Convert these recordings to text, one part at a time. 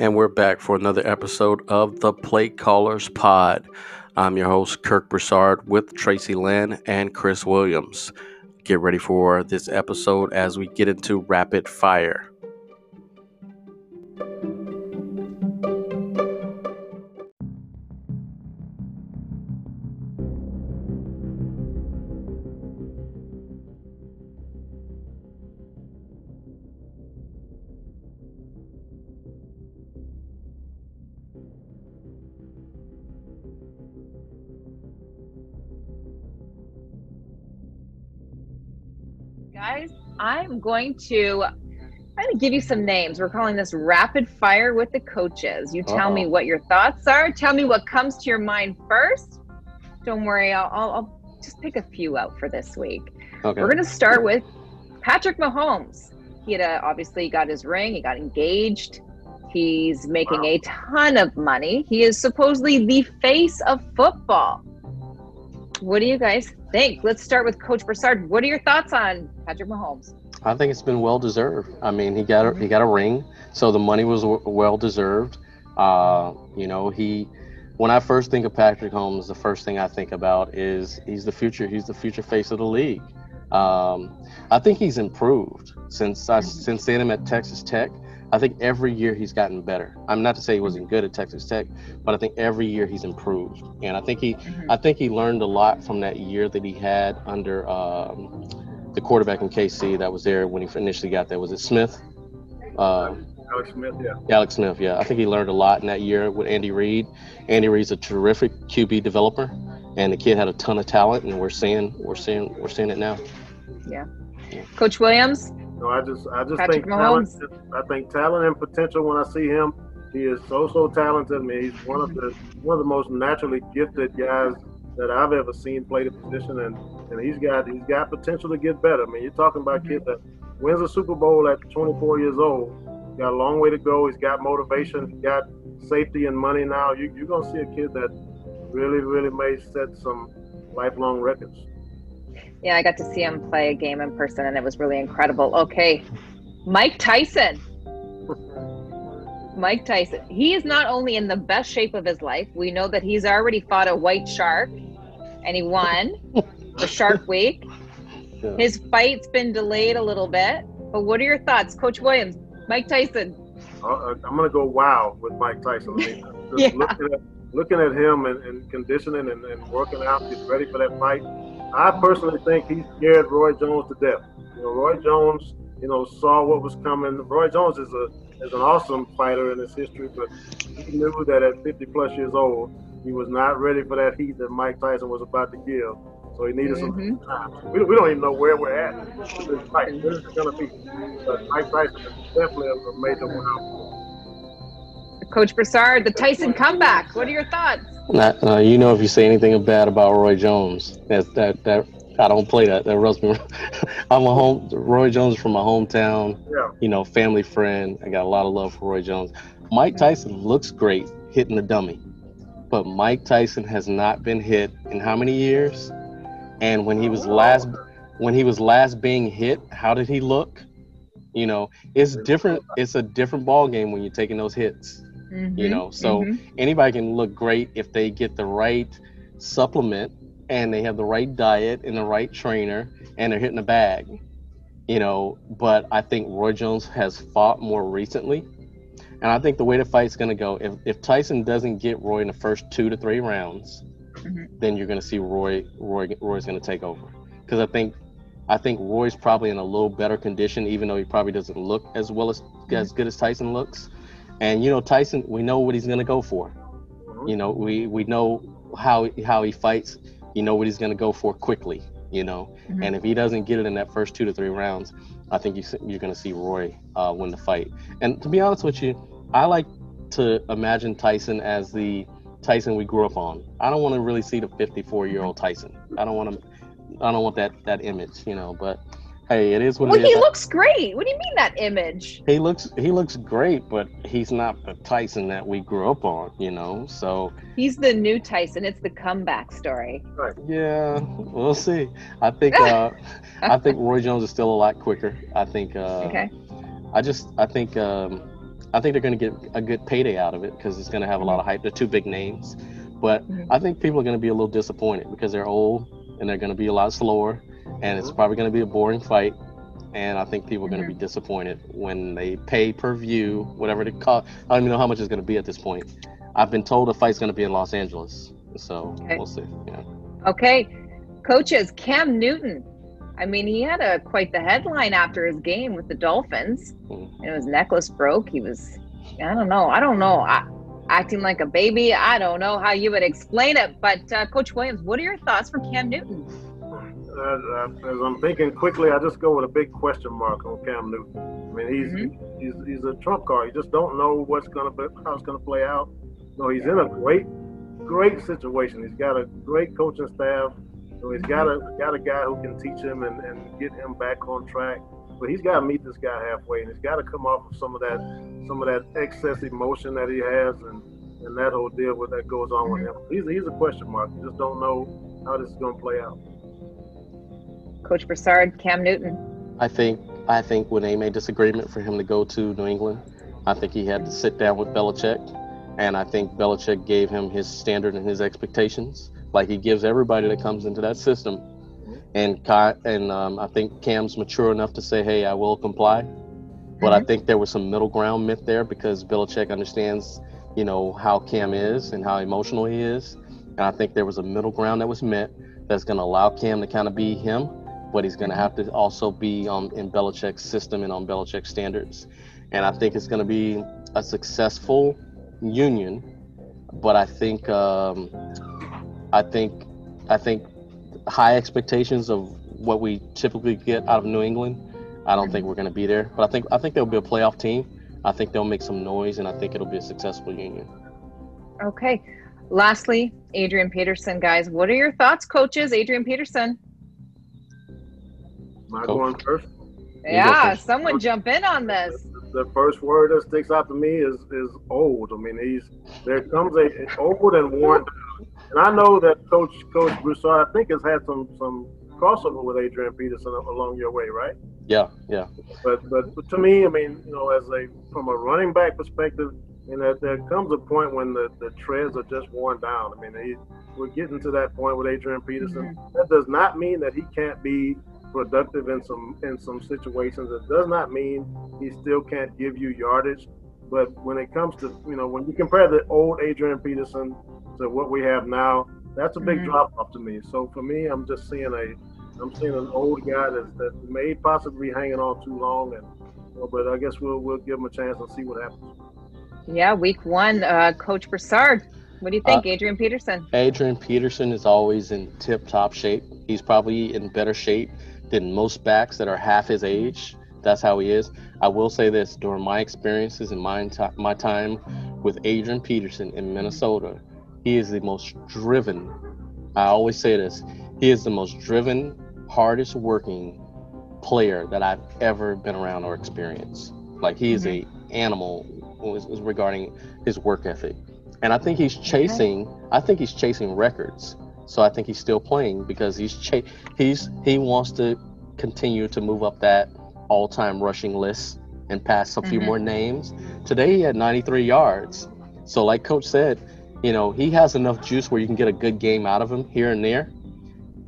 And we're back for another episode of the Play Callers Pod. I'm your host, Kirk Broussard, with Tracy Lynn and Chris Williams. Get ready for this episode as we get into Rapid Fire. Guys, I'm going to try to give you some names. We're calling this Rapid Fire with the Coaches. You tell me what your thoughts are. Tell me what comes to your mind first. Don't worry, I'll just pick a few out for this week. Okay. We're going to start with Patrick Mahomes. He had obviously got his ring. He got engaged. He's making a ton of money. He is supposedly the face of football. What do you guys think? Let's start with Coach Broussard. What are your thoughts on Patrick Mahomes? I think it's been well deserved. I mean, he got a ring, so the money was well deserved. When I first think of Patrick Mahomes, the first thing I think about is he's the future. He's the future face of the league. I think he's improved since seeing him at Texas Tech. I think every year he's gotten better. I'm not to say he wasn't good at Texas Tech, but I think every year he's improved. And I think he learned a lot from that year that he had under the quarterback in KC that was there when he initially got there. Was it Smith? Alex Smith, yeah. Alex Smith, yeah. I think he learned a lot in that year with Andy Reid. Andy Reid's a terrific QB developer, and the kid had a ton of talent, and we're seeing it now. Yeah. Coach Williams? So I just think talent. I think talent and potential. When I see him, he is so talented. I mean, he's one of the most naturally gifted guys that I've ever seen play the position, and he's got potential to get better. I mean, you're talking about a kid that wins a Super Bowl at 24 years old. He's got a long way to go. He's got motivation. He's got safety and money now. You're gonna see a kid that really may set some lifelong records. Yeah, I got to see him play a game in person, and it was really incredible. Okay, Mike Tyson. Mike Tyson. He is not only in the best shape of his life. We know that he's already fought a white shark, and he won the Shark Week. Yeah. His fight's been delayed a little bit. But what are your thoughts, Coach Williams? Mike Tyson. I'm going to go wow with Mike Tyson. I mean, yeah. Looking at him and conditioning and working out, getting ready for that fight. I personally think he scared Roy Jones to death. You know, Roy Jones, saw what was coming. Roy Jones is an awesome fighter in his history, but he knew that at 50-plus years old, he was not ready for that heat that Mike Tyson was about to give. So he needed some time. We don't even know where we're at. This fight, this is going to be. But Mike Tyson is definitely a major one. Coach Broussard, the Tyson comeback. What are your thoughts? If you say anything bad about Roy Jones, that I don't play that. That rubs me. Roy Jones is from my hometown. Yeah. Family friend. I got a lot of love for Roy Jones. Mike Tyson looks great hitting the dummy, but Mike Tyson has not been hit in how many years? And when he was last being hit, how did he look? It's different. It's a different ball game when you're taking those hits. Anybody can look great if they get the right supplement and they have the right diet and the right trainer and they're hitting the bag, but I think Roy Jones has fought more recently. And I think the way the fight's going to go, if Tyson doesn't get Roy in the first 2 to 3 rounds, then you're going to see Roy's going to take over. Cause I think Roy's probably in a little better condition, even though he probably doesn't look as well as good as Tyson looks. And Tyson, we know what he's gonna go for. We know how he fights. You know what he's gonna go for quickly. And if he doesn't get it in that first 2 to 3 rounds, I think you're gonna see Roy win the fight. And to be honest with you, I like to imagine Tyson as the Tyson we grew up on. I don't want to really see the 54-year-old Tyson. I don't want that image. But. Hey, it is what it is. Well, he looks great. What do you mean that image? He looks great, but he's not the Tyson that we grew up on, so. He's the new Tyson. It's the comeback story. Right. Yeah, we'll see. I think Roy Jones is still a lot quicker. I think I think they're going to get a good payday out of it because it's going to have a lot of hype. They're two big names. But I think people are going to be a little disappointed because they're old and they're going to be a lot slower. And it's probably going to be a boring fight. And I think people are going to be disappointed when they pay per view, whatever they call. I don't even know how much it's going to be at this point. I've been told the fight's going to be in Los Angeles. So we'll see. Yeah. Okay. Coaches, Cam Newton. I mean, he had quite the headline after his game with the Dolphins. And his necklace broke. He was, I don't know. Acting like a baby. I don't know how you would explain it. But Coach Williams, what are your thoughts for Cam Newton? As I'm thinking quickly, I just go with a big question mark on Cam Newton. I mean, he's a trump card. You just don't know how it's going to play out. No, he's in a great situation. He's got a great coaching staff. So he's got a guy who can teach him and get him back on track. But he's got to meet this guy halfway, and he's got to come off of some of that excess emotion that he has, and that whole deal with that goes on with him. He's a question mark. You just don't know how this is going to play out. Coach Broussard, Cam Newton. I think when they made this agreement for him to go to New England, I think he had to sit down with Belichick, and I think Belichick gave him his standard and his expectations. Like he gives everybody that comes into that system, and I think Cam's mature enough to say, hey, I will comply. But I think there was some middle ground myth there because Belichick understands, how Cam is and how emotional he is. And I think there was a middle ground that was met that's going to allow Cam to kind of be him, but he's going to have to also be in Belichick's system and on Belichick's standards. And I think it's going to be a successful union, but I think high expectations of what we typically get out of New England, I don't think we're going to be there. But I think there'll be a playoff team. I think they'll make some noise, and I think it'll be a successful union. Okay. Lastly, Adrian Peterson, guys. What are your thoughts, coaches? Adrian Peterson. Am I going first? Yeah, someone jump in on this. The first word that sticks out to me is old. I mean, there comes a old and worn. And I know that Coach Broussard, I think, has had some crossover with Adrian Peterson along your way, right? Yeah. But to me, I mean, from a running back perspective, there comes a point when the treads are just worn down. I mean, we're getting to that point with Adrian Peterson. That does not mean that he can't be productive in some situations. It does not mean he still can't give you yardage. But when it comes to, when you compare the old Adrian Peterson to what we have now, that's a big drop off to me. So for me, I'm just seeing an old guy that may possibly be hanging on too long, but I guess we'll give him a chance and see what happens. Yeah, week one, Coach Broussard. What do you think, Adrian Peterson? Adrian Peterson is always in tip-top shape. He's probably in better shape than most backs that are half his age. That's how he is. I will say this, during my experiences and my time with Adrian Peterson in Minnesota, he is the most driven. I always say this. He is the most driven, hardest working player that I've ever been around or experienced. Like he is a animal regarding his work ethic. And I think he's chasing records. So I think he's still playing because he wants to continue to move up that all-time rushing list and pass a few more names. Today he had 93 yards. So like Coach said, he has enough juice where you can get a good game out of him here and there.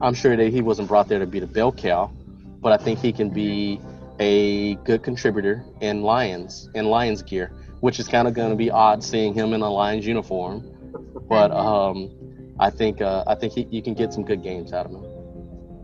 I'm sure that he wasn't brought there to be the bell cow, but I think he can be a good contributor in Lions gear, which is kind of going to be odd seeing him in a Lions uniform. But I think you can get some good games out of him.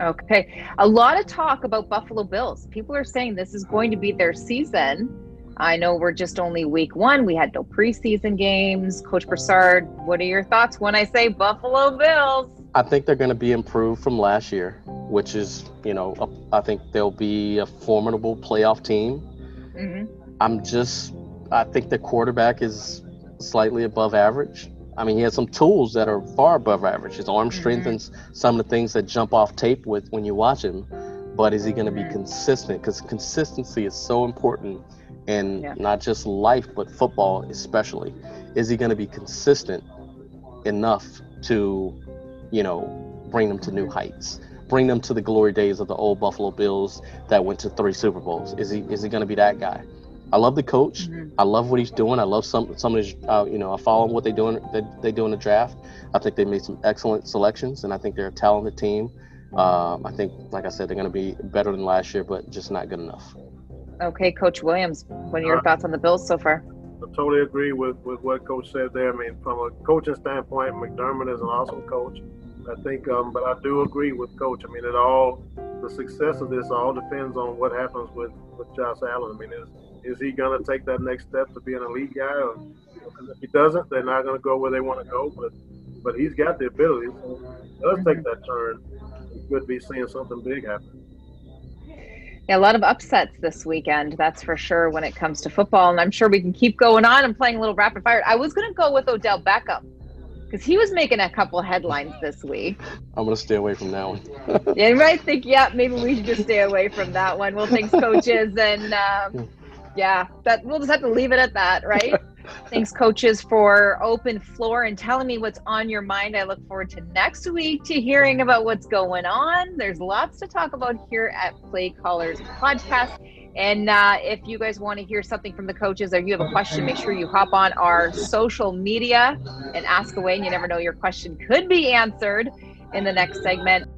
Okay. A lot of talk about Buffalo Bills. People are saying this is going to be their season. I know we're just only week one. We had no preseason games. Coach Broussard, what are your thoughts when I say Buffalo Bills? I think they're going to be improved from last year, which is, I think they'll be a formidable playoff team. I think the quarterback is slightly above average. I mean, he has some tools that are far above average. His arm strength and some of the things that jump off tape with when you watch him. But is he going to be consistent? Because consistency is so important. And not just life, but football especially. Is he going to be consistent enough to, bring them to new heights, bring them to the glory days of the old Buffalo Bills that went to 3 Super Bowls? Is he going to be that guy? I love the coach. Mm-hmm. I love what he's doing. I love some of his, I follow what they do in the draft. I think they made some excellent selections, and I think they're a talented team. I think, like I said, they're going to be better than last year, but just not good enough. Okay, Coach Williams, what are your thoughts on the Bills so far? I totally agree with what Coach said there. I mean, from a coaching standpoint, McDermott is an awesome coach. I think, but I do agree with Coach. I mean, the success of this all depends on what happens with Josh Allen. I mean, is he going to take that next step to be an elite guy? Or, if he doesn't, they're not going to go where they want to go, but he's got the ability. So let's take that turn. We could be seeing something big happen. Yeah, a lot of upsets this weekend, that's for sure, when it comes to football. And I'm sure we can keep going on and playing a little rapid fire. I was going to go with Odell Beckham, because he was making a couple headlines this week. I'm going to stay away from that one. Yeah, you might think, yeah, maybe we should just stay away from that one. Well, thanks, coaches. And, we'll just have to leave it at that, right? Thanks, coaches, for open floor and telling me what's on your mind. I look forward to next week to hearing about what's going on. There's lots to talk about here at Play Callers Podcast. And if you guys want to hear something from the coaches or you have a question, make sure you hop on our social media and ask away. And you never know, your question could be answered in the next segment.